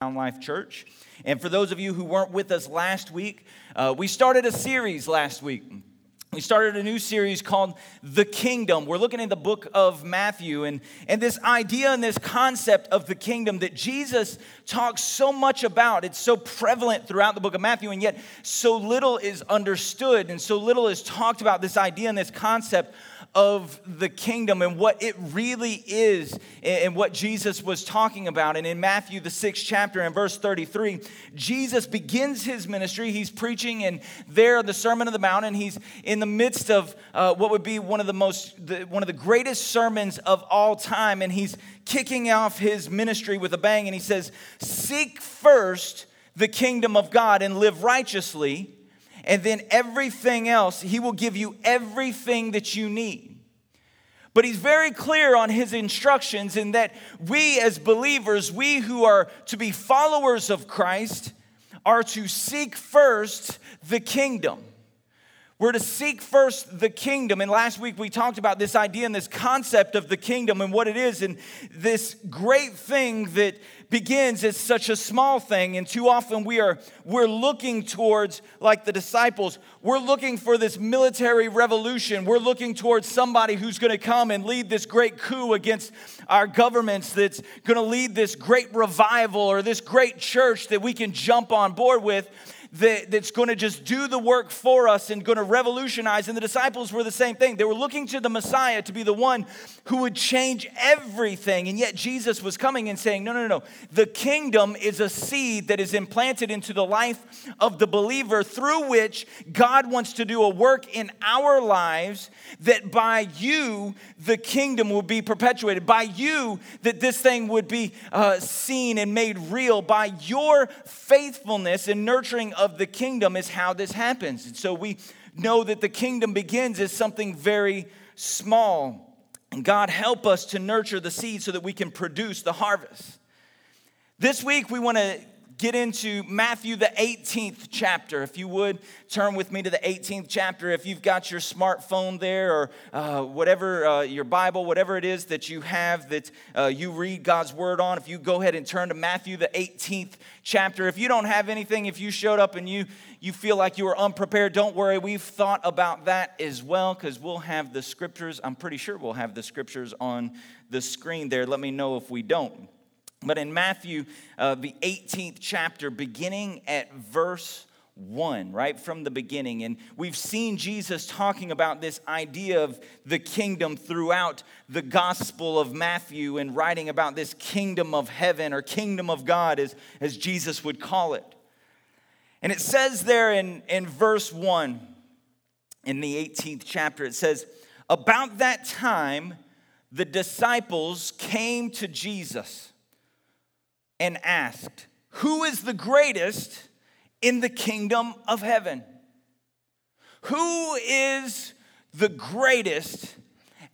Found Life Church. And for those of you who weren't with us last week, we started a series last week. We started a new series called The Kingdom. We're looking in the book of Matthew and this idea and this concept of the kingdom that Jesus talks so much about. It's so prevalent throughout the book of Matthew, and yet so little is understood and so little is talked about, this idea and this concept of the kingdom and what it really is and what Jesus was talking about. And in Matthew, the 6th chapter and verse 33, Jesus begins his ministry. He's preaching and there the Sermon on the Mount, and he's in the midst of what would be one of the greatest sermons of all time. And he's kicking off his ministry with a bang, and he says, "Seek first the kingdom of God and live righteously, and then everything else, he will give you everything that you need." But he's very clear on his instructions in that we as believers, we who are to be followers of Christ, are to seek first the kingdom. We're to seek first the kingdom. And last week we talked about this idea and this concept of the kingdom and what it is. And this great thing that begins as such a small thing. And too often we're looking towards, like the disciples, we're looking for this military revolution. We're looking towards somebody who's going to come and lead this great coup against our governments, that's going to lead this great revival or this great church that we can jump on board with, that's going to just do the work for us and going to revolutionize. And the disciples were the same thing. They were looking to the Messiah to be the one who would change everything. And yet Jesus was coming and saying, no. The kingdom is a seed that is implanted into the life of the believer, through which God wants to do a work in our lives, that by you, the kingdom will be perpetuated. By you, that this thing would be seen and made real. By your faithfulness and nurturing of the kingdom is how this happens. And so we know that the kingdom begins as something very small. And God, help us to nurture the seed so that we can produce the harvest. This week we want to get into Matthew the 18th chapter. If you would, turn with me to the 18th chapter. If you've got your smartphone there or whatever, your Bible, whatever it is that you have that you read God's Word on, if you go ahead and turn to Matthew the 18th chapter. If you don't have anything, if you showed up and you feel like you were unprepared, don't worry. We've thought about that as well, because we'll have the scriptures. I'm pretty sure we'll have the scriptures on the screen there. Let me know if we don't. But in Matthew, the 18th chapter, beginning at verse 1, right from the beginning. And we've seen Jesus talking about this idea of the kingdom throughout the Gospel of Matthew, and writing about this kingdom of heaven or kingdom of God, as Jesus would call it. And it says there in verse 1, in the 18th chapter, it says, "About that time, the disciples came to Jesus and asked, 'Who is the greatest in the kingdom of heaven?'" Who is the greatest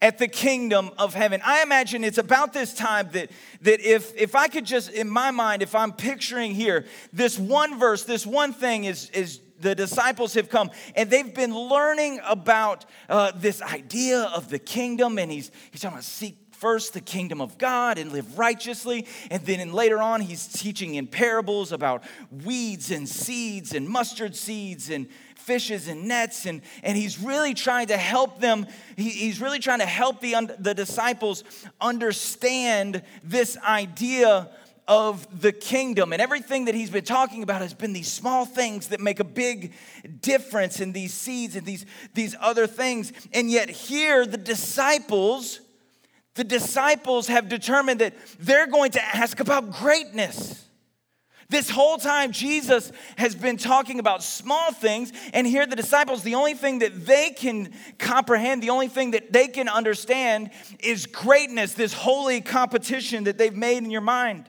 at the kingdom of heaven? I imagine it's about this time that if I could just, in my mind, if I'm picturing here, this one verse, this one thing is the disciples have come and they've been learning about this idea of the kingdom, and he's talking about seek first the kingdom of God and live righteously. And then later on, he's teaching in parables about weeds and seeds and mustard seeds and fishes and nets. And he's really trying to help them. He's really trying to help the disciples understand this idea of the kingdom. And everything that he's been talking about has been these small things that make a big difference, in these seeds and these other things. And yet here, the disciples have determined that they're going to ask about greatness. This whole time, Jesus has been talking about small things, and here the disciples, the only thing that they can comprehend, the only thing that they can understand is greatness, this holy competition that they've made in your mind.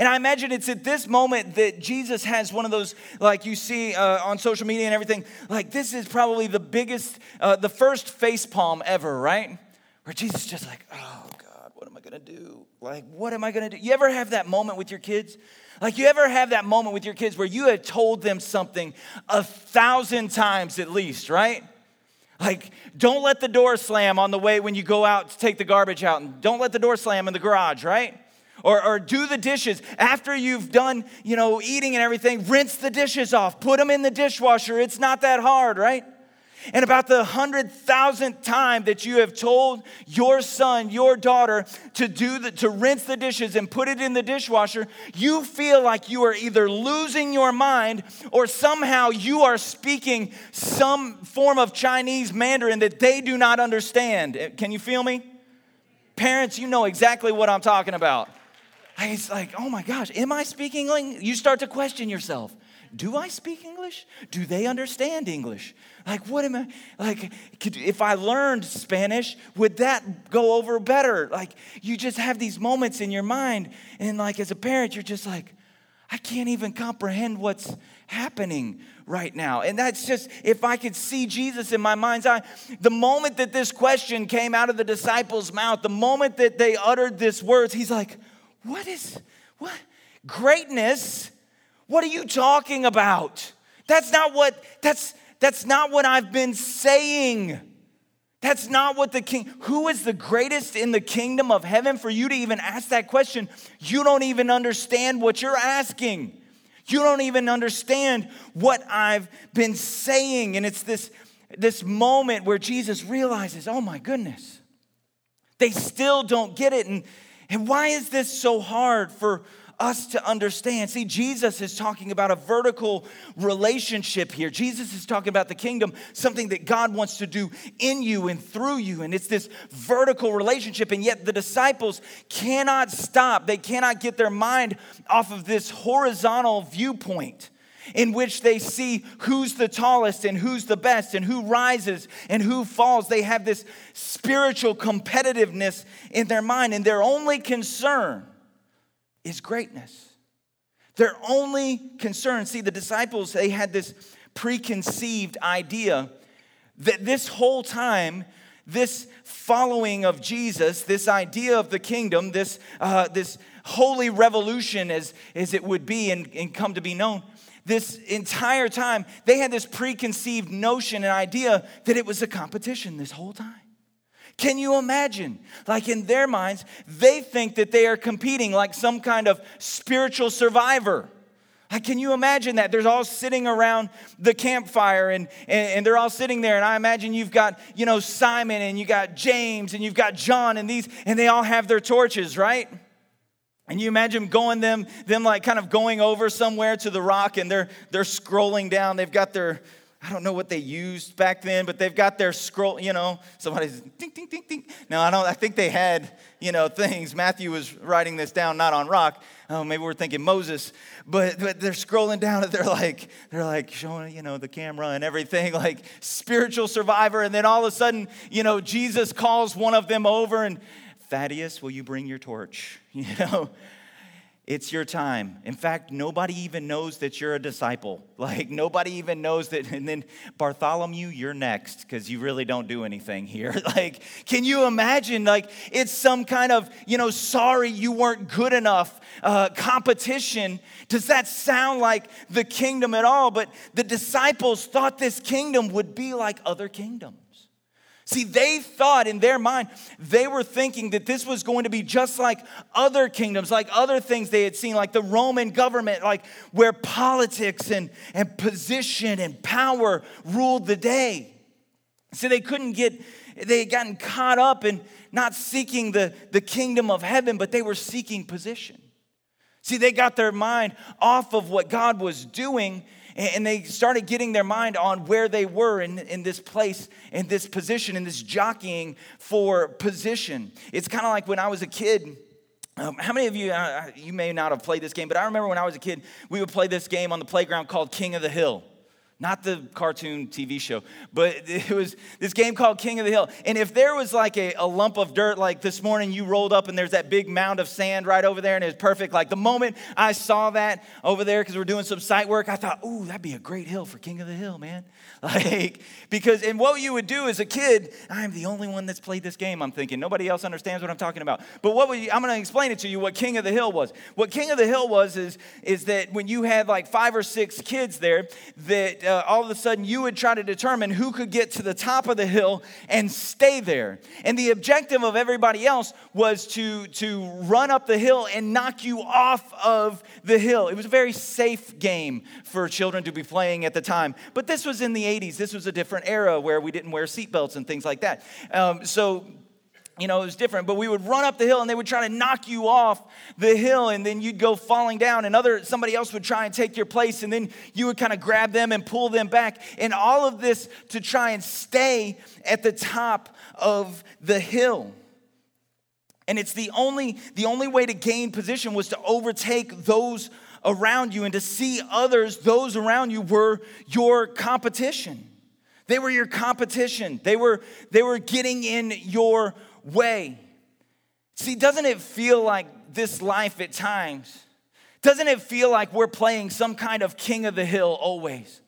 And I imagine it's at this moment that Jesus has one of those, like you see on social media and everything, like this is probably the biggest, the first facepalm ever, right? Where Jesus is just like, "Oh God, what am I going to do? Like, what am I going to do?" You ever have that moment with your kids? Like, you ever have that moment with your kids where you had told them something 1,000 times at least, right? Like, don't let the door slam on the way when you go out to take the garbage out, and don't let the door slam in the garage, right? Or do the dishes. After you've done, eating and everything, rinse the dishes off. Put them in the dishwasher. It's not that hard, right? And about the 100,000th time that you have told your son, your daughter, to rinse the dishes and put it in the dishwasher, you feel like you are either losing your mind or somehow you are speaking some form of Chinese Mandarin that they do not understand. Can you feel me? Parents, you know exactly what I'm talking about. It's like, oh my gosh, am I speaking English? You start to question yourself. Do I speak English? Do they understand English? Like, what am I, like, if I learned Spanish, would that go over better? Like, you just have these moments in your mind, and like, as a parent, you're just like, I can't even comprehend what's happening right now. And that's just, if I could see Jesus in my mind's eye, the moment that this question came out of the disciples' mouth, the moment that they uttered these words, he's like, what? Greatness? What are you talking about? That's not what I've been saying. That's not what the king, who is the greatest in the kingdom of heaven for you to even ask that question? You don't even understand what you're asking. You don't even understand what I've been saying. And it's this moment where Jesus realizes, oh my goodness, they still don't get it. And why is this so hard for us to understand? See, Jesus is talking about a vertical relationship here. Jesus is talking about the kingdom, something that God wants to do in you and through you. And it's this vertical relationship. And yet the disciples cannot stop. They cannot get their mind off of this horizontal viewpoint in which they see who's the tallest and who's the best and who rises and who falls. They have this spiritual competitiveness in their mind, and their only concern is greatness. Their only concern. See, the disciples, they had this preconceived idea that this whole time, this following of Jesus, this idea of the kingdom, this holy revolution as it would be and come to be known, this entire time, they had this preconceived notion and idea that it was a competition this whole time. Can you imagine? Like, in their minds, they think that they are competing like some kind of spiritual survivor. Like, can you imagine that? They're all sitting around the campfire and they're all sitting there. And I imagine you've got, Simon and you got James and you've got John and they all have their torches, right? And you imagine them like kind of going over somewhere to the rock, and they're scrolling down. They've got their, I don't know what they used back then, but they've got their scroll, somebody's ding, ding, ding, ding. No, I think they had, things. Matthew was writing this down, not on rock. Oh, maybe we're thinking Moses, but they're scrolling down and they're like showing, the camera and everything, like spiritual survivor. And then all of a sudden, Jesus calls one of them over and, Thaddeus, will you bring your torch? It's your time. In fact, nobody even knows that you're a disciple. Like, nobody even knows that. And then, Bartholomew, you're next, because you really don't do anything here. Like, can you imagine? Like, it's some kind of, sorry you weren't good enough competition. Does that sound like the kingdom at all? But the disciples thought this kingdom would be like other kingdoms. See, they thought in their mind, they were thinking that this was going to be just like other kingdoms, like other things they had seen, like the Roman government, like where politics and position and power ruled the day. So they had gotten caught up in not seeking the kingdom of heaven, but they were seeking position. See, they got their mind off of what God was doing, and they started getting their mind on where they were in this place, in this position, in this jockeying for position. It's kind of like when I was a kid. How many of you, you may not have played this game, but I remember when I was a kid, we would play this game on the playground called King of the Hill. Not the cartoon TV show, but it was this game called King of the Hill. And if there was like a lump of dirt, like this morning you rolled up and there's that big mound of sand right over there and it was perfect. Like the moment I saw that over there, because we're doing some site work, I thought, ooh, that'd be a great hill for King of the Hill, man. Like, because, and what you would do as a kid, I'm the only one that's played this game, I'm thinking. Nobody else understands what I'm talking about. But I'm going to explain it to you what King of the Hill was. What King of the Hill was is that when you had like 5 or 6 kids there that all of a sudden you would try to determine who could get to the top of the hill and stay there. And the objective of everybody else was to run up the hill and knock you off of the hill. It was a very safe game for children to be playing at the time. But this was in the 80s. This was a different era where we didn't wear seatbelts and things like that. You know, it was different, but we would run up the hill and they would try to knock you off the hill, and then you'd go falling down, and somebody else would try and take your place, and then you would kind of grab them and pull them back, and all of this to try and stay at the top of the hill. And it's the only way to gain position was to overtake those around you and to see others. Those around you were your competition. They were your competition. They were getting in your way. See, doesn't it feel like this life at times? Doesn't it feel like we're playing some kind of king of the hill always?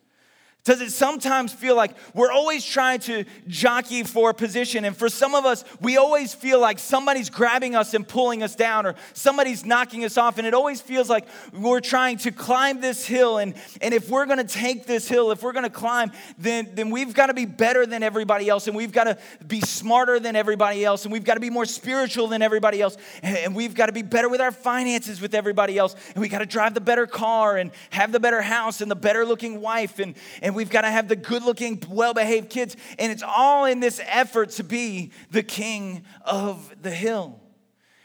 Does it sometimes feel like we're always trying to jockey for a position? And for some of us, we always feel like somebody's grabbing us and pulling us down, or somebody's knocking us off. And it always feels like we're trying to climb this hill. And if we're going to take this hill, if we're going to climb, then we've got to be better than everybody else. And we've got to be smarter than everybody else. And we've got to be more spiritual than everybody else. And we've got to be better with our finances with everybody else. And we've got to drive the better car and have the better house and the better looking wife. And we've got to have the good-looking, well-behaved kids. And it's all in this effort to be the king of the hill.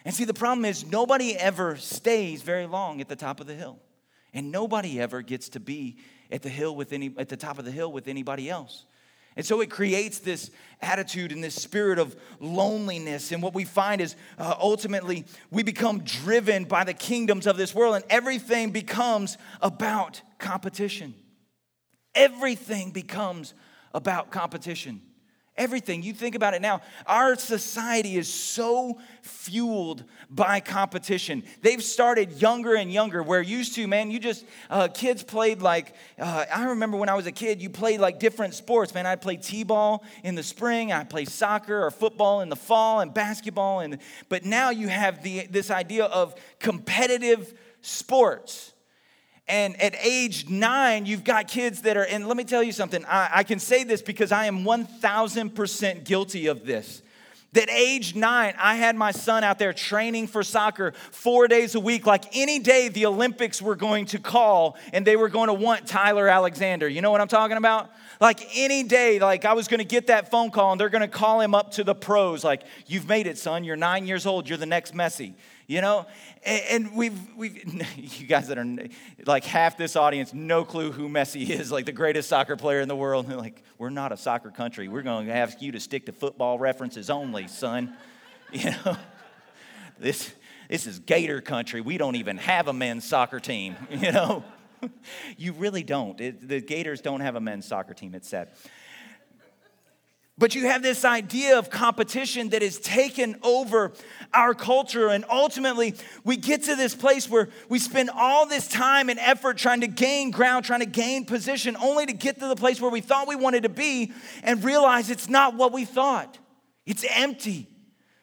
And see, the problem is nobody ever stays very long at the top of the hill. And nobody ever gets to be at the hill at the top of the hill with anybody else. And so it creates this attitude and this spirit of loneliness. And what we find is ultimately we become driven by the kingdoms of this world, and everything becomes about competition. Everything becomes about competition. Everything. You think about it now. Our society is so fueled by competition. They've started younger and younger. Where used to, man, you just, kids played like, I remember when I was a kid, you played like different sports, man. I played t-ball in the spring. I played soccer or football in the fall and basketball. But now you have this idea of competitive sports. And at age 9, you've got kids that are, and let me tell you something, I can say this because I am 1,000% guilty of this. That age 9, I had my son out there training for soccer 4 days a week, like any day the Olympics were going to call and they were going to want Tyler Alexander. You know what I'm talking about? Like any day, like I was going to get that phone call and they're going to call him up to the pros. Like, you've made it, son. You're 9 years old. You're the next Messi. You know, and we've you guys that are like half this audience, no clue who Messi is, like the greatest soccer player in the world. And they're like, we're not a soccer country. We're going to have you to stick to football references only, son. You know, this is Gator country. We don't even have a men's soccer team. You know, you really don't. The Gators don't have a men's soccer team. It's sad. But you have this idea of competition that has taken over our culture. And ultimately, we get to this place where we spend all this time and effort trying to gain ground, trying to gain position, only to get to the place where we thought we wanted to be and realize it's not what we thought. It's empty.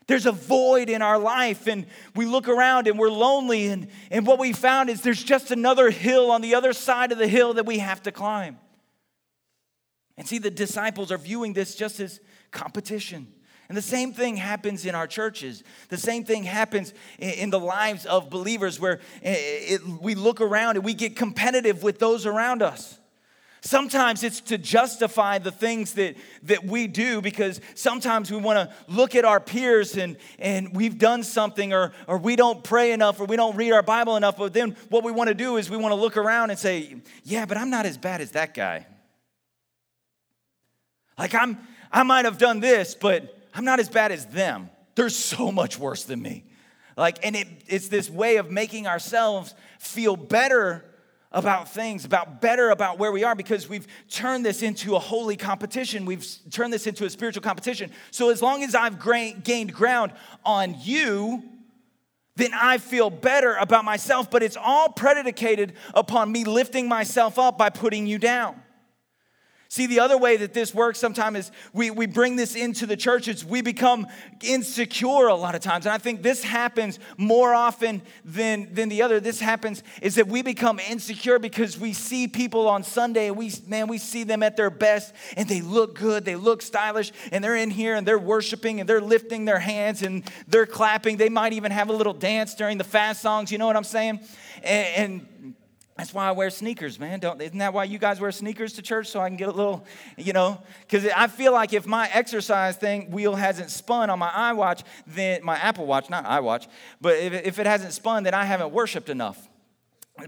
There's a void in our life, and we look around and we're lonely. And what we found is there's just another hill on the other side of the hill that we have to climb. And see, the disciples are viewing this just as competition. And the same thing happens in our churches. The same thing happens in the lives of believers, where we look around and we get competitive with those around us. Sometimes it's to justify the things that we do, because sometimes we want to look at our peers and we've done something, or we don't pray enough, or we don't read our Bible enough. But then what we want to do is we want to look around and say, yeah, but I'm not as bad as that guy. Like, I might have done this, but I'm not as bad as them. They're so much worse than me. Like, and it's this way of making ourselves feel better about things, about where we are, because we've turned this into a holy competition. We've turned this into a spiritual competition. So as long as I've gained ground on you, then I feel better about myself. But it's all predicated upon me lifting myself up by putting you down. See, the other way that this works sometimes is we bring this into the church. It's we become insecure a lot of times. And I think this happens more often than the other. This happens is that we become insecure because we see people on Sunday and we see them at their best and they look good, they look stylish, and they're in here and they're worshiping and they're lifting their hands and they're clapping. They might even have a little dance during the fast songs. You know what I'm saying? And that's why I wear sneakers, man. Isn't that why you guys wear sneakers to church? So I can get a little, because I feel like if my exercise thing wheel hasn't spun on my iWatch, then my Apple Watch, not iWatch, but if it hasn't spun, then I haven't worshiped enough.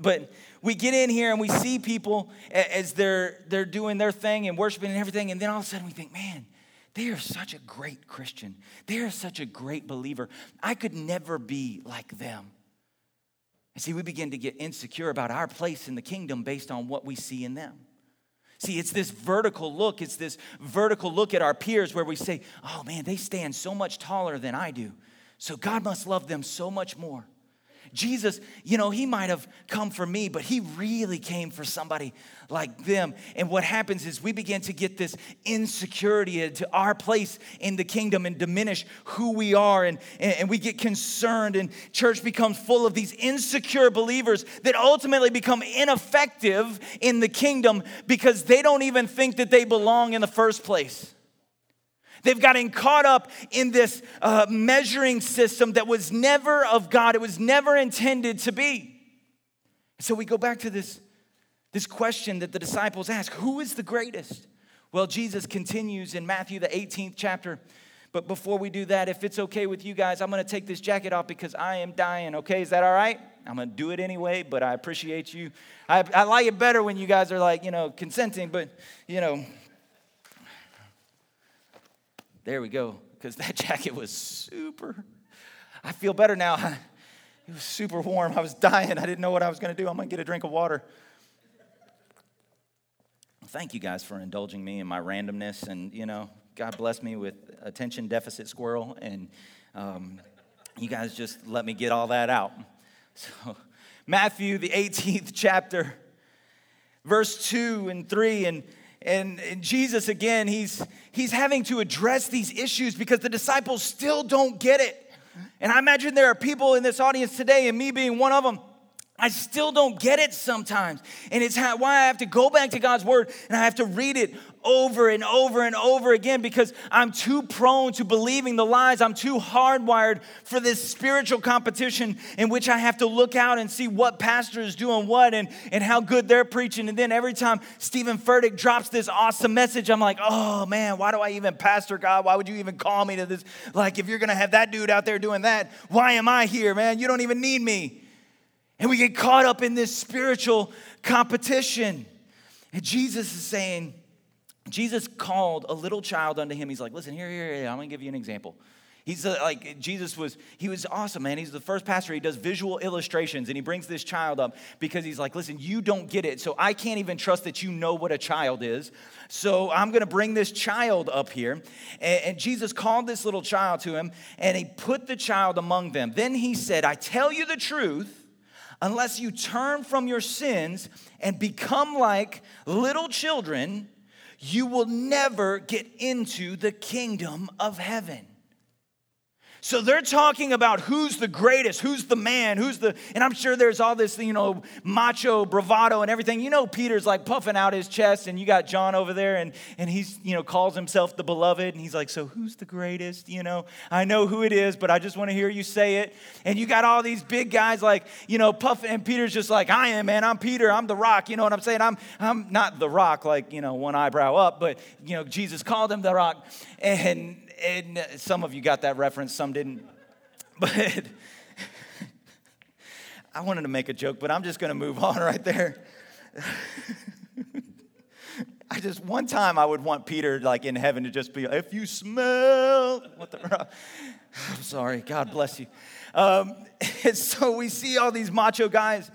But we get in here and we see people as they're doing their thing and worshiping and everything, and then all of a sudden we think, man, they are such a great Christian. They are such a great believer. I could never be like them. And see, we begin to get insecure about our place in the kingdom based on what we see in them. See, it's this vertical look. It's this vertical look at our peers where we say, oh, man, they stand so much taller than I do. So God must love them so much more. Jesus, he might have come for me, but he really came for somebody like them. And what happens is we begin to get this insecurity into our place in the kingdom and diminish who we are. And we get concerned, and church becomes full of these insecure believers that ultimately become ineffective in the kingdom because they don't even think that they belong in the first place. They've gotten caught up in this measuring system that was never of God. It was never intended to be. So we go back to this question that the disciples ask. Who is the greatest? Well, Jesus continues in Matthew, the 18th chapter. But before we do that, if it's okay with you guys, I'm going to take this jacket off because I am dying. Okay, is that all right? I'm going to do it anyway, but I appreciate you. I like it better when you guys are like, consenting, but, There we go, because that jacket was super. I feel better now. It was super warm. I was dying. I didn't know what I was going to do. I'm going to get a drink of water. Thank you guys for indulging me in my randomness. And, God bless me with attention deficit squirrel. And you guys just let me get all that out. So Matthew, the 18th chapter, verse 2 and 3 And Jesus, again, he's having to address these issues because the disciples still don't get it. And I imagine there are people in this audience today, and me being one of them, I still don't get it sometimes. And it's why I have to go back to God's word, and I have to read it over and over and over again because I'm too prone to believing the lies. I'm too hardwired for this spiritual competition in which I have to look out and see what pastor is doing what and how good they're preaching. And then every time Stephen Furtick drops this awesome message, I'm like, oh, man, why do I even pastor, God? Why would you even call me to this? Like, if you're going to have that dude out there doing that, why am I here, man? You don't even need me. And we get caught up in this spiritual competition. And Jesus called a little child unto him. He's like, listen, here, I'm going to give you an example. He's like, he was awesome, man. He's the first pastor. He does visual illustrations, and he brings this child up because he's like, listen, you don't get it, so I can't even trust that you know what a child is. So I'm going to bring this child up here. And Jesus called this little child to him, and he put the child among them. Then he said, I tell you the truth. Unless you turn from your sins and become like little children, you will never get into the kingdom of heaven. So they're talking about who's the greatest, who's the man, and I'm sure there's all this, macho bravado and everything. Peter's like puffing out his chest, and you got John over there, and he's, calls himself the beloved, and he's like, so who's the greatest? I know who it is, but I just want to hear you say it. And you got all these big guys like, puffing, and Peter's just like, I am, man, I'm Peter, I'm the rock, what I'm saying? I'm not the rock, like, one eyebrow up, but, Jesus called him the rock, and some of you got that reference, some didn't. But I wanted to make a joke, but I'm just going to move on right there. One time I would want Peter, like in heaven, to just be, if you smell, I'm sorry, God bless you. And so we see all these macho guys.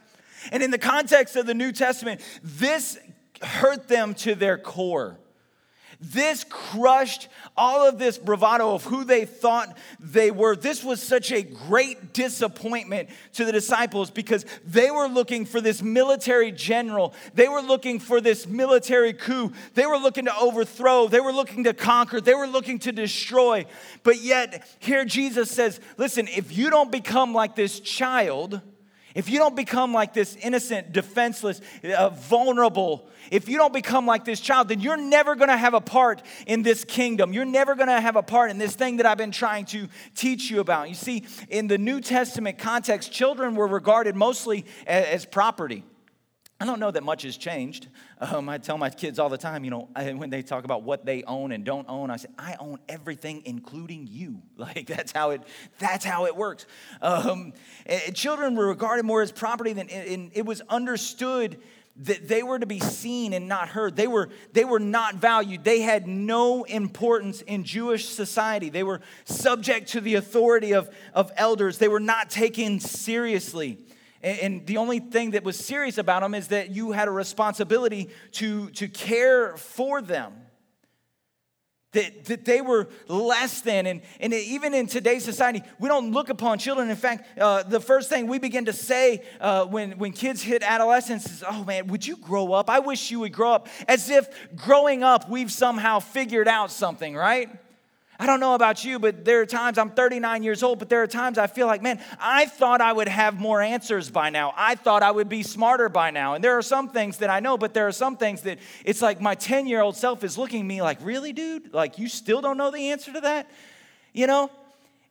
And in the context of the New Testament, this hurt them to their core. This crushed all of this bravado of who they thought they were. This was such a great disappointment to the disciples because they were looking for this military general. They were looking for this military coup. They were looking to overthrow. They were looking to conquer. They were looking to destroy. But yet, here Jesus says, listen, if you don't become like this child, if you don't become like this innocent, defenseless, vulnerable, if you don't become like this child, then you're never going to have a part in this kingdom. You're never going to have a part in this thing that I've been trying to teach you about. You see, in the New Testament context, children were regarded mostly as property. I don't know that much has changed. I tell my kids all the time, when they talk about what they own and don't own, I say, I own everything, including you. Like, that's how it works. Children were regarded more as property than, and it was understood that they were to be seen and not heard. They were not valued. They had no importance in Jewish society. They were subject to the authority of elders. They were not taken seriously. And the only thing that was serious about them is that you had a responsibility to care for them. That they were less than. And even in today's society, we don't look upon children. In fact, the first thing we begin to say when kids hit adolescence is, oh man, would you grow up? I wish you would grow up. As if growing up, we've somehow figured out something, right? I don't know about you, but there are times, I'm 39 years old, but there are times I feel like, man, I thought I would have more answers by now. I thought I would be smarter by now. And there are some things that I know, but there are some things that it's like my 10-year-old self is looking at me like, really, dude? Like, you still don't know the answer to that?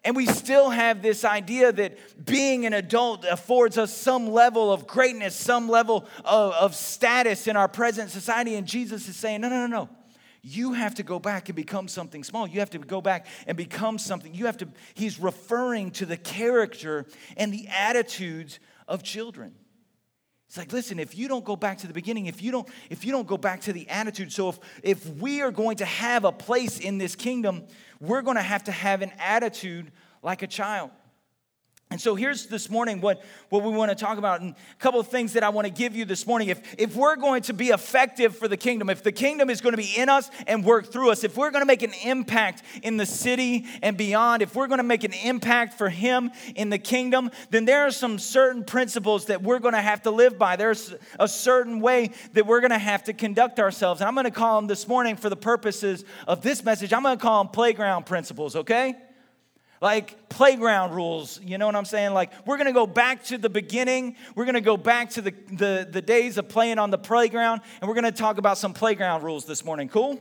And we still have this idea that being an adult affords us some level of greatness, some level of status in our present society. And Jesus is saying, no. You have to go back and become something small. You have to go back and become something. He's referring to the character and the attitudes of children. It's like, listen, if you don't go back to the beginning, if you don't go back to the attitude, so if we are going to have a place in this kingdom, we're going to have an attitude like a child. And so here's this morning what we want to talk about, and a couple of things that I want to give you this morning. If we're going to be effective for the kingdom, if the kingdom is going to be in us and work through us, if we're going to make an impact in the city and beyond, if we're going to make an impact for Him in the kingdom, then there are some certain principles that we're going to have to live by. There's a certain way that we're going to have to conduct ourselves. And I'm going to call them this morning, for the purposes of this message, I'm going to call them playground principles, okay? Like playground rules, you know what I'm saying? Like, we're going to go back to the beginning. We're going to go back to the days of playing on the playground, and we're going to talk about some playground rules this morning. Cool?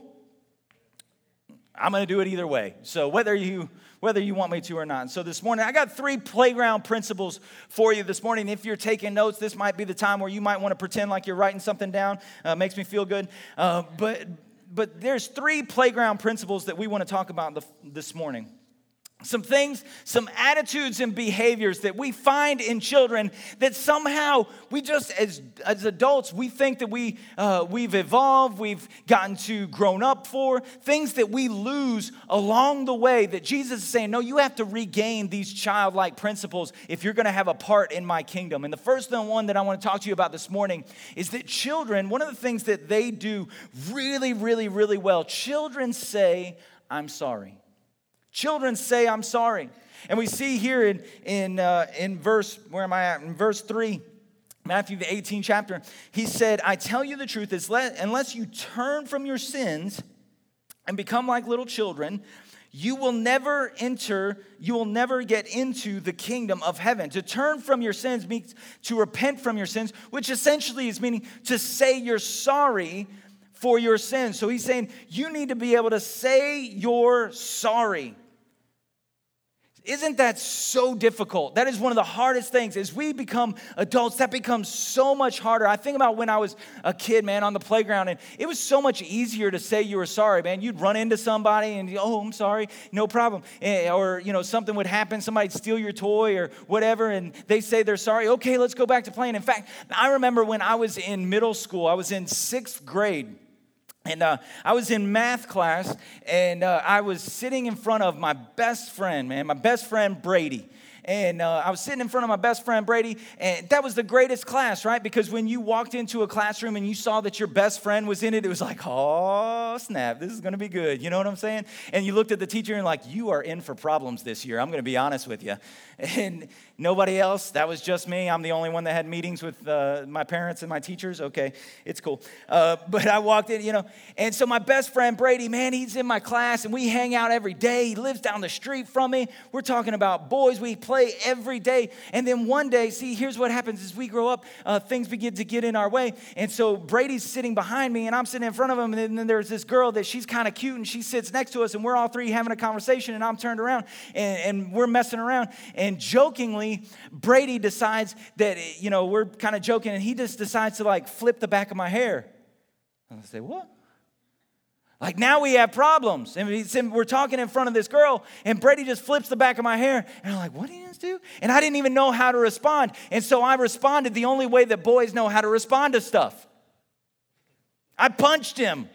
I'm going to do it either way, so whether you want me to or not. So this morning, I got 3 playground principles for you this morning. If you're taking notes, this might be the time where you might want to pretend like you're writing something down. Makes me feel good. But there's 3 playground principles that we want to talk about this morning. Some things, some attitudes and behaviors that we find in children that somehow we just, as adults, we think that we've evolved, we've gotten too grown up for, things that we lose along the way that Jesus is saying, no, you have to regain these childlike principles if you're going to have a part in my kingdom. And the first one that I want to talk to you about this morning is that children, one of the things that they do really, really, really well, children say, I'm sorry. Children say, I'm sorry. And we see here in verse, where am I at? In verse 3, Matthew the 18th chapter, he said, I tell you the truth, unless you turn from your sins and become like little children, you will never get into the kingdom of heaven. To turn from your sins means to repent from your sins, which essentially is meaning to say you're sorry for your sins. So he's saying you need to be able to say you're sorry. Isn't that so difficult? That is one of the hardest things. As we become adults, that becomes so much harder. I think about when I was a kid, man, on the playground, and it was so much easier to say you were sorry, man. You'd run into somebody and, oh, I'm sorry, no problem. Or, something would happen, somebody'd steal your toy or whatever, and they say they're sorry. Okay, let's go back to playing. In fact, I remember when I was in middle school, I was in 6th grade. And I was in math class, and I was sitting in front of my best friend, Brady. and I was sitting in front of my best friend, Brady, and that was the greatest class, right? Because when you walked into a classroom and you saw that your best friend was in it, it was like, oh, snap, this is going to be good. You know what I'm saying? And you looked at the teacher and like, you are in for problems this year. I'm going to be honest with you. And nobody else, that was just me. I'm the only one that had meetings with my parents and my teachers. Okay, it's cool. But I walked in, you know, and so my best friend, Brady, man, he's in my class, and we hang out every day. He lives down the street from me. We're talking about boys. We play every day. And then one day, see, here's what happens as we grow up. Things begin to get in our way. And so Brady's sitting behind me, and I'm sitting in front of him. And then there's this girl that she's kind of cute, and she sits next to us, and we're all three having a conversation, and I'm turned around, and we're messing around. And jokingly, Brady decides that, you know, we're kind of joking, and he just decides to, like, flip the back of my hair. And I say, what? Like, now we have problems. And we're talking in front of this girl, and Brady just flips the back of my hair. And I'm like, what did he just do? And I didn't even know how to respond. And so I responded the only way that boys know how to respond to stuff. I punched him.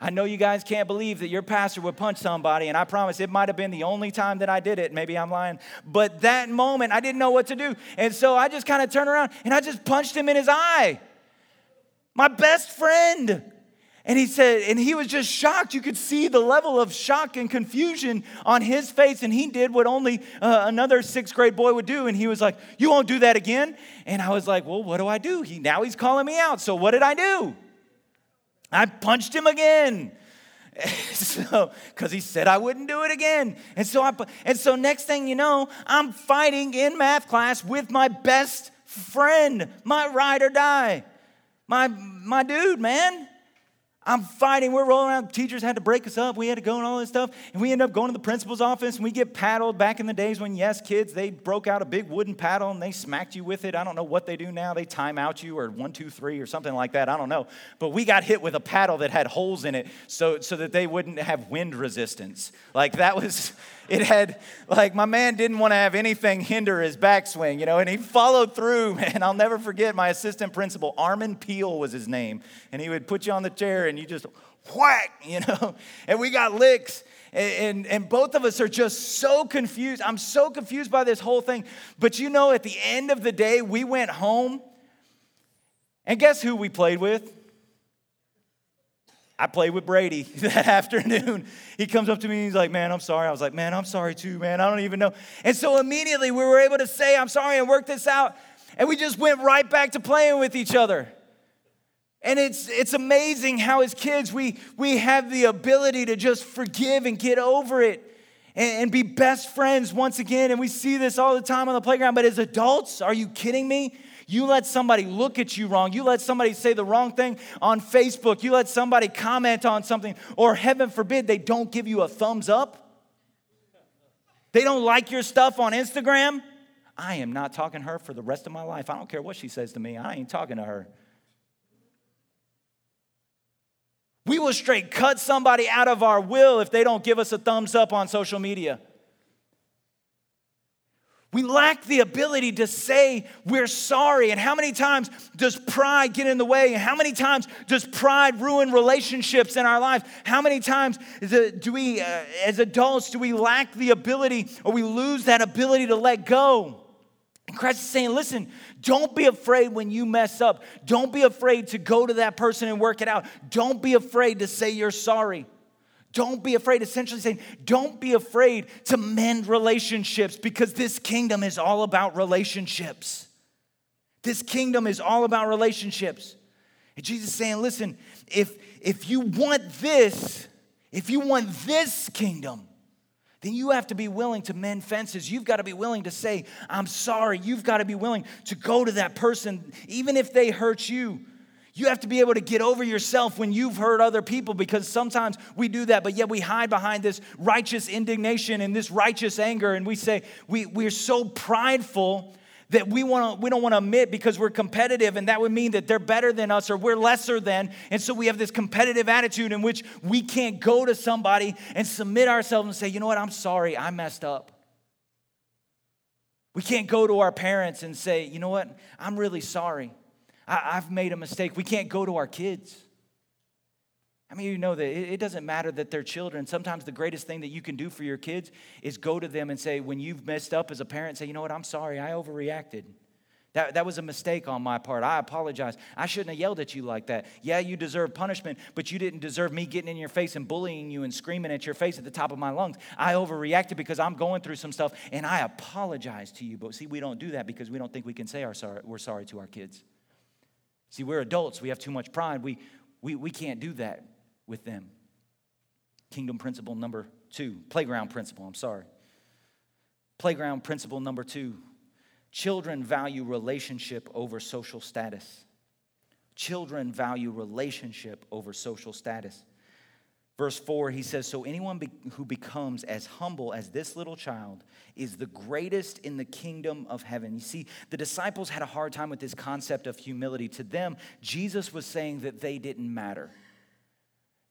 I know you guys can't believe that your pastor would punch somebody, and I promise it might have been the only time that I did it. Maybe I'm lying. But that moment, I didn't know what to do. And so I just kind of turned around, and I just punched him in his eye. My best friend. And he said, and he was just shocked. You could see the level of shock and confusion on his face. And he did what only another sixth grade boy would do. And he was like, you won't do that again? And I was like, well, what do I do? Now he's calling me out. So what did I do? I punched him again. So, because he said I wouldn't do it again. And so next thing you know, I'm fighting in math class with my best friend, my ride or die, my dude, man. I'm fighting. We're rolling around. Teachers had to break us up. We had to go and all this stuff. And we end up going to the principal's office, and we get paddled. Back in the days when, yes, kids, they broke out a big wooden paddle, and they smacked you with it. I don't know what they do now. They time out you or 1, 2, 3 or something like that. I don't know. But we got hit with a paddle that had holes in it so that they wouldn't have wind resistance. Like, that was... It had, like, my man didn't want to have anything hinder his backswing, you know, and he followed through, man. I'll never forget my assistant principal, Armin Peel was his name, and he would put you on the chair and you just whack, you know, and we got licks. And both of us are just so confused. I'm so confused by this whole thing. But, you know, at the end of the day, we went home, and guess who we played with? I played with Brady that afternoon. He comes up to me and he's like, man, I'm sorry. I was like, man, I'm sorry too, man. I don't even know. And so immediately we were able to say, I'm sorry, and work this out. And we just went right back to playing with each other. And it's amazing how as kids we have the ability to just forgive and get over it and be best friends once again. And we see this all the time on the playground. But as adults, are you kidding me? You let somebody look at you wrong. You let somebody say the wrong thing on Facebook. You let somebody comment on something. Or heaven forbid, they don't give you a thumbs up. They don't like your stuff on Instagram. I am not talking to her for the rest of my life. I don't care what she says to me. I ain't talking to her. We will straight cut somebody out of our will if they don't give us a thumbs up on social media. We lack the ability to say we're sorry. And how many times does pride get in the way? And how many times does pride ruin relationships in our lives? How many times do we, as adults, do we lack the ability, or we lose that ability to let go? And Christ is saying, listen, don't be afraid when you mess up. Don't be afraid to go to that person and work it out. Don't be afraid to say you're sorry. Don't be afraid, essentially saying, don't be afraid to mend relationships, because this kingdom is all about relationships. This kingdom is all about relationships. And Jesus is saying, listen, if you want this, if you want this kingdom, then you have to be willing to mend fences. You've got to be willing to say, I'm sorry. You've got to be willing to go to that person, even if they hurt you. You have to be able to get over yourself when you've hurt other people, because sometimes we do that, but yet we hide behind this righteous indignation and this righteous anger, and we say we're so prideful that we don't want to admit, because we're competitive, and that would mean that they're better than us or we're lesser than, and so we have this competitive attitude in which we can't go to somebody and submit ourselves and say, you know what, I'm sorry, I messed up. We can't go to our parents and say, you know what, I'm really sorry. I've made a mistake. We can't go to our kids. How many of you know that it doesn't matter that they're children? Sometimes the greatest thing that you can do for your kids is go to them and say, when you've messed up as a parent, say, you know what, I'm sorry, I overreacted. That was a mistake on my part. I apologize. I shouldn't have yelled at you like that. Yeah, you deserve punishment, but you didn't deserve me getting in your face and bullying you and screaming at your face at the top of my lungs. I overreacted because I'm going through some stuff, and I apologize to you. But see, we don't do that because we don't think we can say we're sorry to our kids. See, we're adults. We have too much pride. We can't do that with them. Kingdom principle number two. Playground principle, I'm sorry. Playground principle number two. Children value relationship over social status. Children value relationship over social status. Verse 4, he says, so anyone who becomes as humble as this little child is the greatest in the kingdom of heaven. You see, the disciples had a hard time with this concept of humility. To them, Jesus was saying that they didn't matter.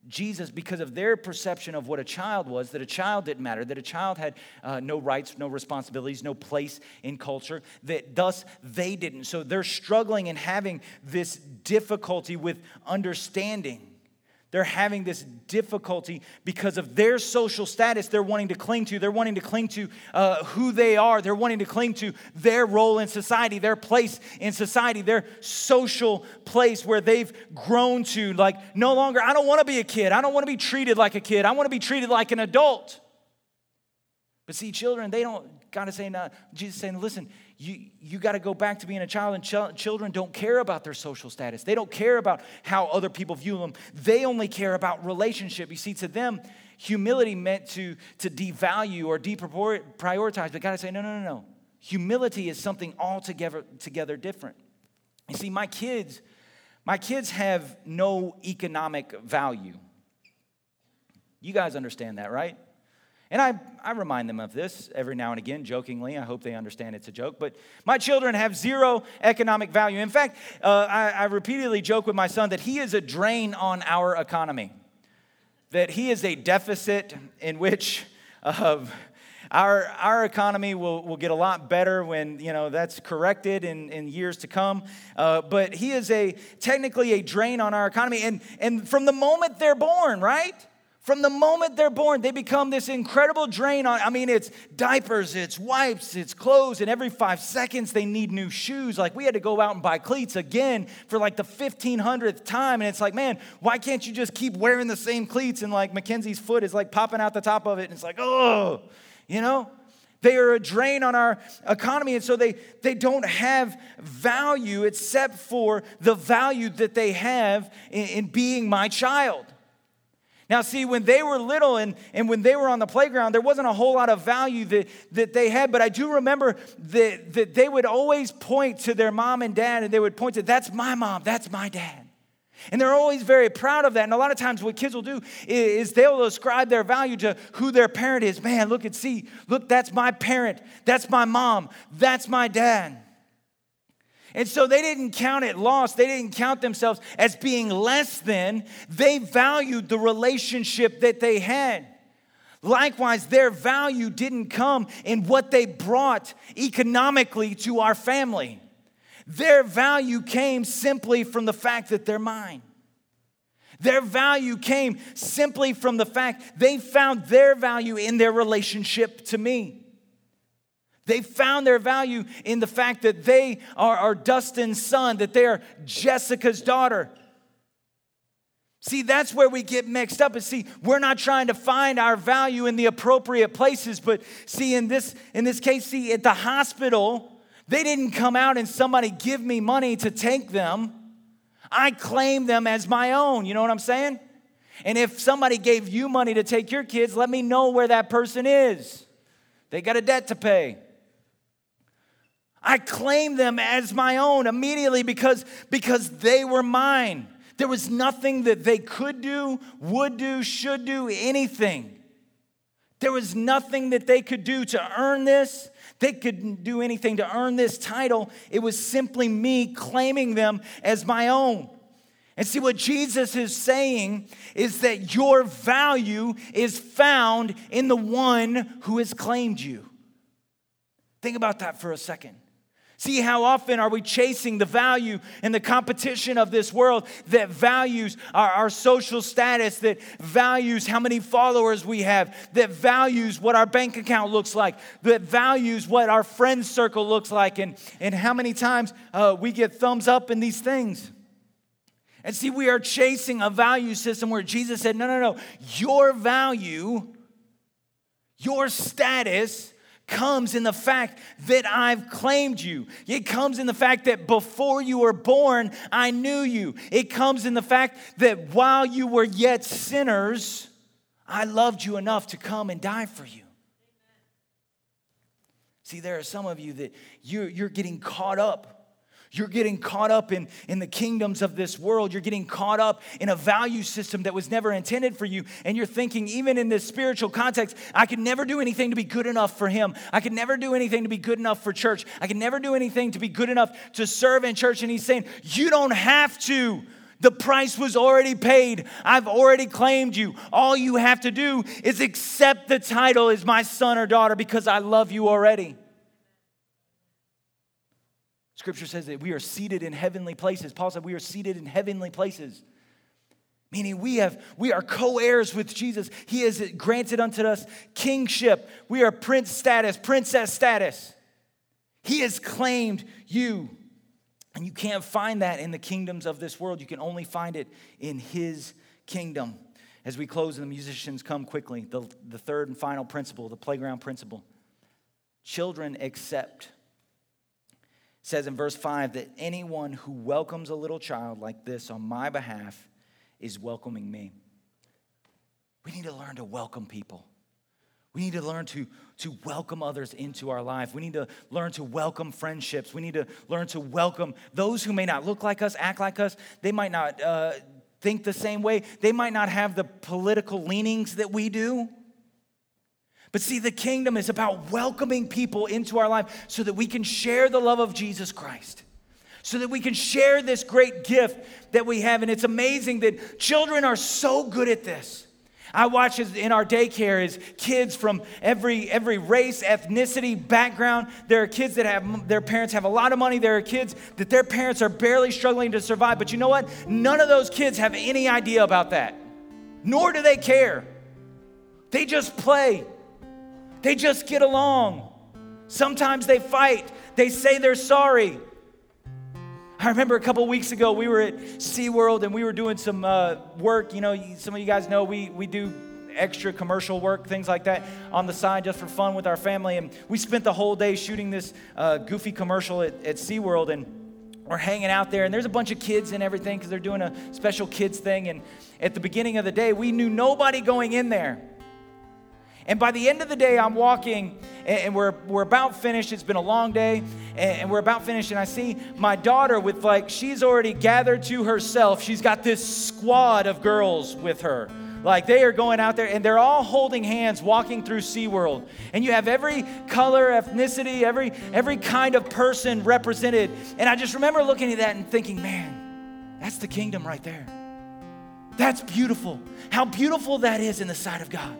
Jesus, because of their perception of what a child was, that a child didn't matter, that a child had no rights, no responsibilities, no place in culture, that thus they didn't. So they're struggling and having this difficulty with understanding. They're having this difficulty because of their social status they're wanting to cling to. They're wanting to cling to who they are. They're wanting to cling to their role in society, their place in society, their social place where they've grown to. Like, no longer, I don't want to be a kid. I don't want to be treated like a kid. I want to be treated like an adult. But see, children, they don't, God is saying, Jesus is saying, listen, you got to go back to being a child, and children don't care about their social status. They don't care about how other people view them. They only care about relationship. You see, to them, humility meant to devalue or deprioritize. But God is saying, no. Humility is something altogether different. You see, my kids have no economic value. You guys understand that, right? And I remind them of this every now and again, jokingly. I hope they understand it's a joke. But my children have zero economic value. In fact, I repeatedly joke with my son that he is a drain on our economy, that he is a deficit in which our economy will get a lot better when, you know, that's corrected in years to come. But he is technically a drain on our economy. And from the moment they're born, right? From the moment they're born, they become this incredible drain on, I mean, it's diapers, it's wipes, it's clothes, and every 5 seconds they need new shoes. Like, we had to go out and buy cleats again for like the 1,500th time, and it's like, man, why can't you just keep wearing the same cleats? And like, Mackenzie's foot is like popping out the top of it, and it's like, oh, you know? They are a drain on our economy, and so they don't have value except for the value that they have in being my child. Now, see, when they were little and when they were on the playground, there wasn't a whole lot of value that they had. But I do remember that they would always point to their mom and dad, and they would point to, that's my mom, that's my dad. And they're always very proud of that. And a lot of times what kids will do is they'll ascribe their value to who their parent is. Man, look, that's my parent, that's my mom, that's my dad. And so they didn't count it lost. They didn't count themselves as being less than. They valued the relationship that they had. Likewise, their value didn't come in what they brought economically to our family. Their value came simply from the fact that they're mine. Their value came simply from the fact they found their value in their relationship to me. They found their value in the fact that they are Dustin's son, that they are Jessica's daughter. See, that's where we get mixed up. And see, we're not trying to find our value in the appropriate places. But see, in this case, see, at the hospital, they didn't come out and somebody give me money to take them. I claim them as my own. You know what I'm saying? And if somebody gave you money to take your kids, let me know where that person is. They got a debt to pay. I claim them as my own immediately because they were mine. There was nothing that they could do, would do, should do, anything. There was nothing that they could do to earn this. They couldn't do anything to earn this title. It was simply me claiming them as my own. And see, what Jesus is saying is that your value is found in the one who has claimed you. Think about that for a second. See, how often are we chasing the value and the competition of this world that values our social status, that values how many followers we have, that values what our bank account looks like, that values what our friend circle looks like, and how many times we get thumbs up in these things. And see, we are chasing a value system where Jesus said, no, your value, your status comes in the fact that I've claimed you. It comes in the fact that before you were born, I knew you. It comes in the fact that while you were yet sinners, I loved you enough to come and die for you. See, there are some of you that you're getting caught up. You're getting caught up in the kingdoms of this world. You're getting caught up in a value system that was never intended for you. And you're thinking, even in this spiritual context, I could never do anything to be good enough for him. I could never do anything to be good enough for church. I could never do anything to be good enough to serve in church. And he's saying, you don't have to. The price was already paid. I've already claimed you. All you have to do is accept the title as my son or daughter because I love you already. Scripture says that we are seated in heavenly places. Paul said we are seated in heavenly places. Meaning we are co-heirs with Jesus. He has granted unto us kingship. We are prince status, princess status. He has claimed you. And you can't find that in the kingdoms of this world. You can only find it in his kingdom. As we close and the musicians come quickly, the third and final principle, the playground principle. Children accept. It says in verse 5 that anyone who welcomes a little child like this on my behalf is welcoming me. We need to learn to welcome people. We need to learn to welcome others into our life. We need to learn to welcome friendships. We need to learn to welcome those who may not look like us, act like us. They might not think the same way. They might not have the political leanings that we do. But see, the kingdom is about welcoming people into our life so that we can share the love of Jesus Christ, so that we can share this great gift that we have. And it's amazing that children are so good at this. I watch in our daycare is kids from every race, ethnicity, background. There are kids that have their parents have a lot of money. There are kids that their parents are barely struggling to survive. But you know what? None of those kids have any idea about that, nor do they care. They just play. They just get along. Sometimes they fight. They say they're sorry. I remember a couple weeks ago, we were at SeaWorld and we were doing some work. You know, some of you guys know we do extra commercial work, things like that on the side just for fun with our family. And we spent the whole day shooting this goofy commercial at SeaWorld, and we're hanging out there, and there's a bunch of kids and everything because they're doing a special kids thing. And at the beginning of the day, we knew nobody going in there. And by the end of the day, I'm walking, and we're about finished. It's been a long day, and we're about finished. And I see my daughter with, like, she's already gathered to herself. She's got this squad of girls with her. Like, they are going out there, and they're all holding hands, walking through SeaWorld. And you have every color, ethnicity, every kind of person represented. And I just remember looking at that and thinking, man, that's the kingdom right there. That's beautiful. How beautiful that is in the sight of God.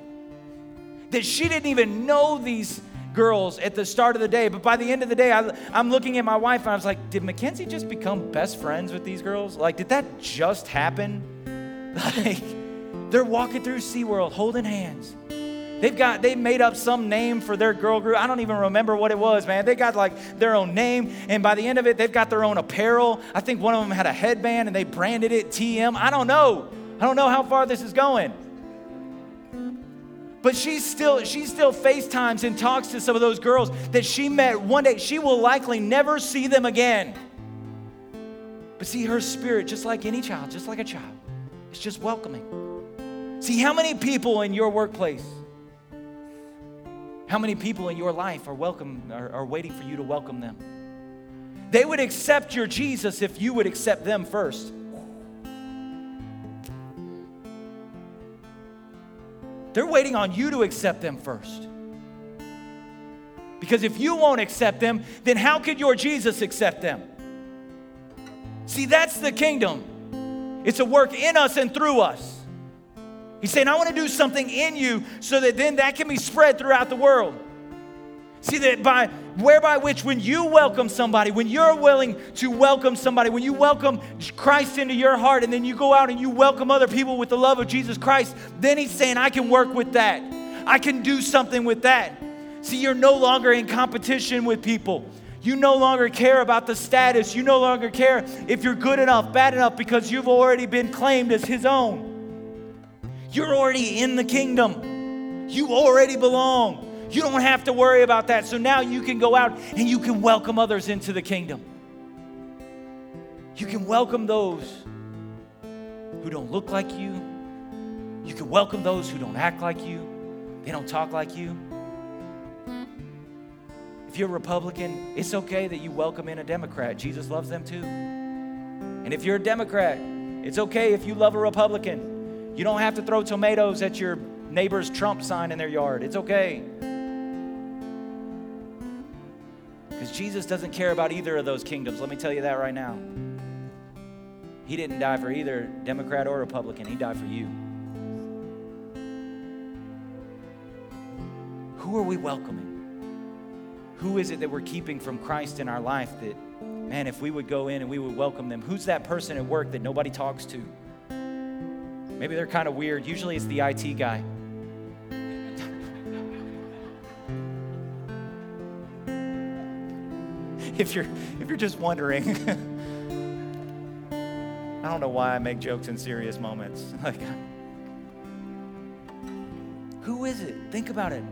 That she didn't even know these girls at the start of the day. But by the end of the day, I'm looking at my wife and I was like, did Mackenzie just become best friends with these girls? Like, did that just happen? Like, they're walking through SeaWorld holding hands. They made up some name for their girl group. I don't even remember what it was, man. They got, like, their own name. And by the end of it, they've got their own apparel. I think one of them had a headband and they branded it TM. I don't know. I don't know how far this is going. But she still FaceTimes and talks to some of those girls that she met one day. She will likely never see them again. But see, her spirit, just like any child, just like a child, it's just welcoming. See, how many people in your workplace, how many people in your life are waiting for you to welcome them? They would accept your Jesus if you would accept them first. They're waiting on you to accept them first. Because if you won't accept them, then how could your Jesus accept them? See, that's the kingdom. It's a work in us and through us. He's saying, I want to do something in you so that then that can be spread throughout the world. See, that by whereby which when you welcome somebody, when you're willing to welcome somebody, when you welcome Christ into your heart and then you go out and you welcome other people with the love of Jesus Christ, then he's saying, I can work with that. I can do something with that. See, you're no longer in competition with people. You no longer care about the status. You no longer care if you're good enough, bad enough, because you've already been claimed as his own. You're already in the kingdom. You already belong. You don't have to worry about that. So now you can go out and you can welcome others into the kingdom. You can welcome those who don't look like you. You can welcome those who don't act like you. They don't talk like you. If you're a Republican, it's okay that you welcome in a Democrat. Jesus loves them too. And if you're a Democrat, it's okay if you love a Republican. You don't have to throw tomatoes at your neighbor's Trump sign in their yard. It's okay. Because Jesus doesn't care about either of those kingdoms. Let me tell you that right now. He didn't die for either Democrat or Republican. He died for you. Who are we welcoming? Who is it that we're keeping from Christ in our life that, man, if we would go in and we would welcome them? Who's that person at work that nobody talks to? Maybe they're kind of weird. Usually it's the IT guy. If you're just wondering, I don't know why I make jokes in serious moments. Like, who is it? Think about it.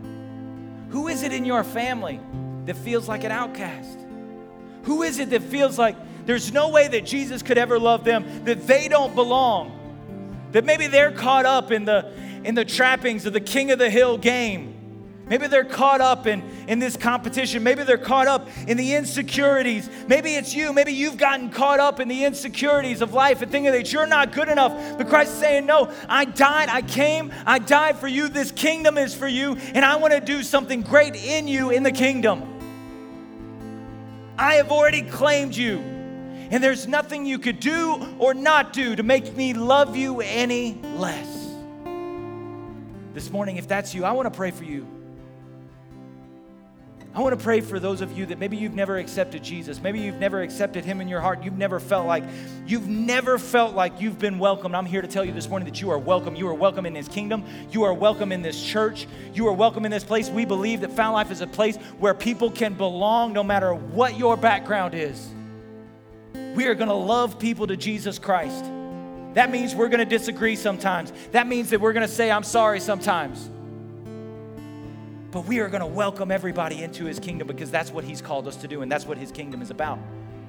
Who is it in your family that feels like an outcast? Who is it that feels like there's no way that Jesus could ever love them, that they don't belong? That maybe they're caught up in the trappings of the King of the Hill game. Maybe they're caught up in this competition. Maybe they're caught up in the insecurities. Maybe it's you. Maybe you've gotten caught up in the insecurities of life and thinking that you're not good enough. But Christ is saying, no, I died. I came. I died for you. This kingdom is for you. And I want to do something great in you in the kingdom. I have already claimed you. And there's nothing you could do or not do to make me love you any less. This morning, if that's you, I want to pray for you. I want to pray for those of you that maybe you've never accepted Jesus. Maybe you've never accepted him in your heart. You've never felt like you've been welcomed. I'm here to tell you this morning that you are welcome. You are welcome in his kingdom. You are welcome in this church. You are welcome in this place. We believe that Found Life is a place where people can belong no matter what your background is. We are going to love people to Jesus Christ. That means we're going to disagree sometimes. That means that we're going to say, I'm sorry sometimes. But we are going to welcome everybody into his kingdom because that's what he's called us to do and that's what his kingdom is about.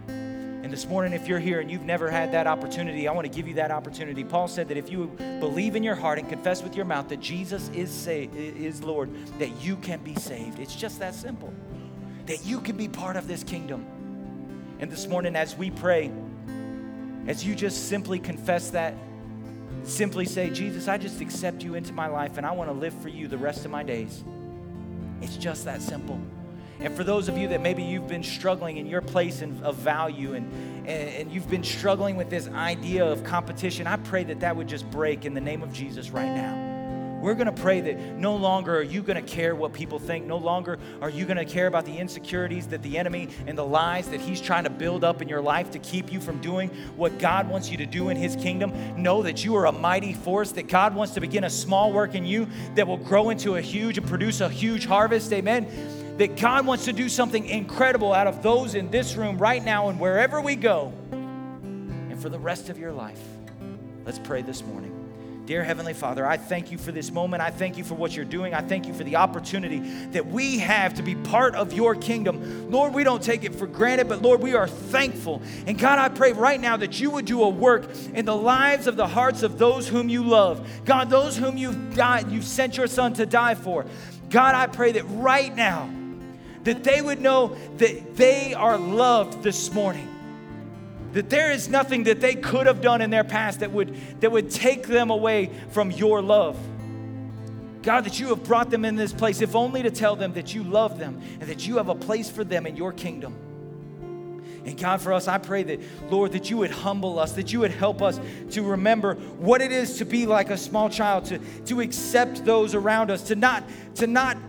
And this morning, if you're here and you've never had that opportunity, I want to give you that opportunity. Paul said that if you believe in your heart and confess with your mouth that Jesus is Lord, that you can be saved. It's just that simple. That you can be part of this kingdom. And this morning as we pray, as you just simply confess that, simply say, Jesus, I just accept you into my life and I want to live for you the rest of my days. It's just that simple. And for those of you that maybe you've been struggling in your place of value and you've been struggling with this idea of competition, I pray that that would just break in the name of Jesus right now. We're going to pray that no longer are you going to care what people think. No longer are you going to care about the insecurities that the enemy and the lies that he's trying to build up in your life to keep you from doing what God wants you to do in his kingdom. Know that you are a mighty force, that God wants to begin a small work in you that will grow into a huge and produce a huge harvest. Amen. That God wants to do something incredible out of those in this room right now and wherever we go and for the rest of your life. Let's pray this morning. Dear Heavenly Father, I thank you for this moment. I thank you for what you're doing. I thank you for the opportunity that we have to be part of your kingdom. Lord, we don't take it for granted, but Lord, we are thankful. And God, I pray right now that you would do a work in the lives of the hearts of those whom you love. God, those whom you've sent your son to die for. God, I pray that right now, that they would know that they are loved this morning. That there is nothing that they could have done in their past that would take them away from your love. God, that you have brought them in this place, if only to tell them that you love them and that you have a place for them in your kingdom. And God, for us, I pray that, Lord, that you would humble us, that you would help us to remember what it is to be like a small child, to accept those around us, to not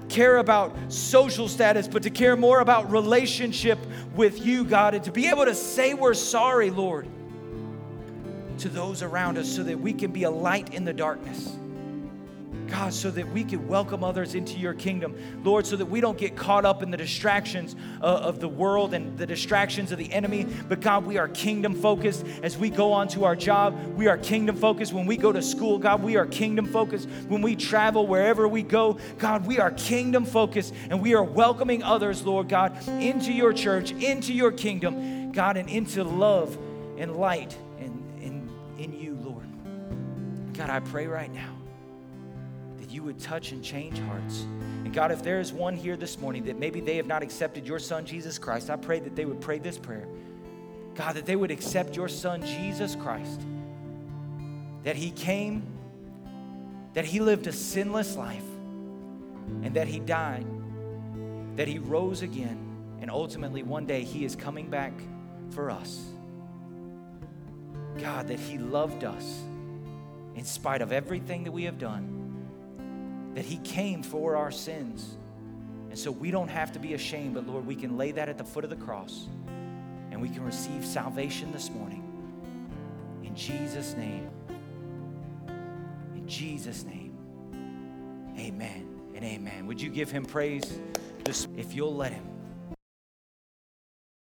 care about social status, but to care more about relationship with you, God, and to be able to say we're sorry, Lord, to those around us so that we can be a light in the darkness. God, so that we can welcome others into your kingdom, Lord, so that we don't get caught up in the distractions of the world and the distractions of the enemy. But God, we are kingdom focused as we go on to our job. We are kingdom focused when we go to school. God, we are kingdom focused when we travel, wherever we go. God, we are kingdom focused, and we are welcoming others, Lord God, into your church, into your kingdom, God, and into love and light and in you, Lord. God, I pray right now you would touch and change hearts. And God, if there is one here this morning that maybe they have not accepted your son, Jesus Christ, I pray that they would pray this prayer. God, that they would accept your son, Jesus Christ, that he came, that he lived a sinless life, and that he died, that he rose again, and ultimately one day he is coming back for us. God, that he loved us in spite of everything that we have done, that he came for our sins. And so we don't have to be ashamed, but Lord, we can lay that at the foot of the cross, and we can receive salvation this morning. In Jesus' name. In Jesus' name. Amen and amen. Would you give him praise if you'll let him?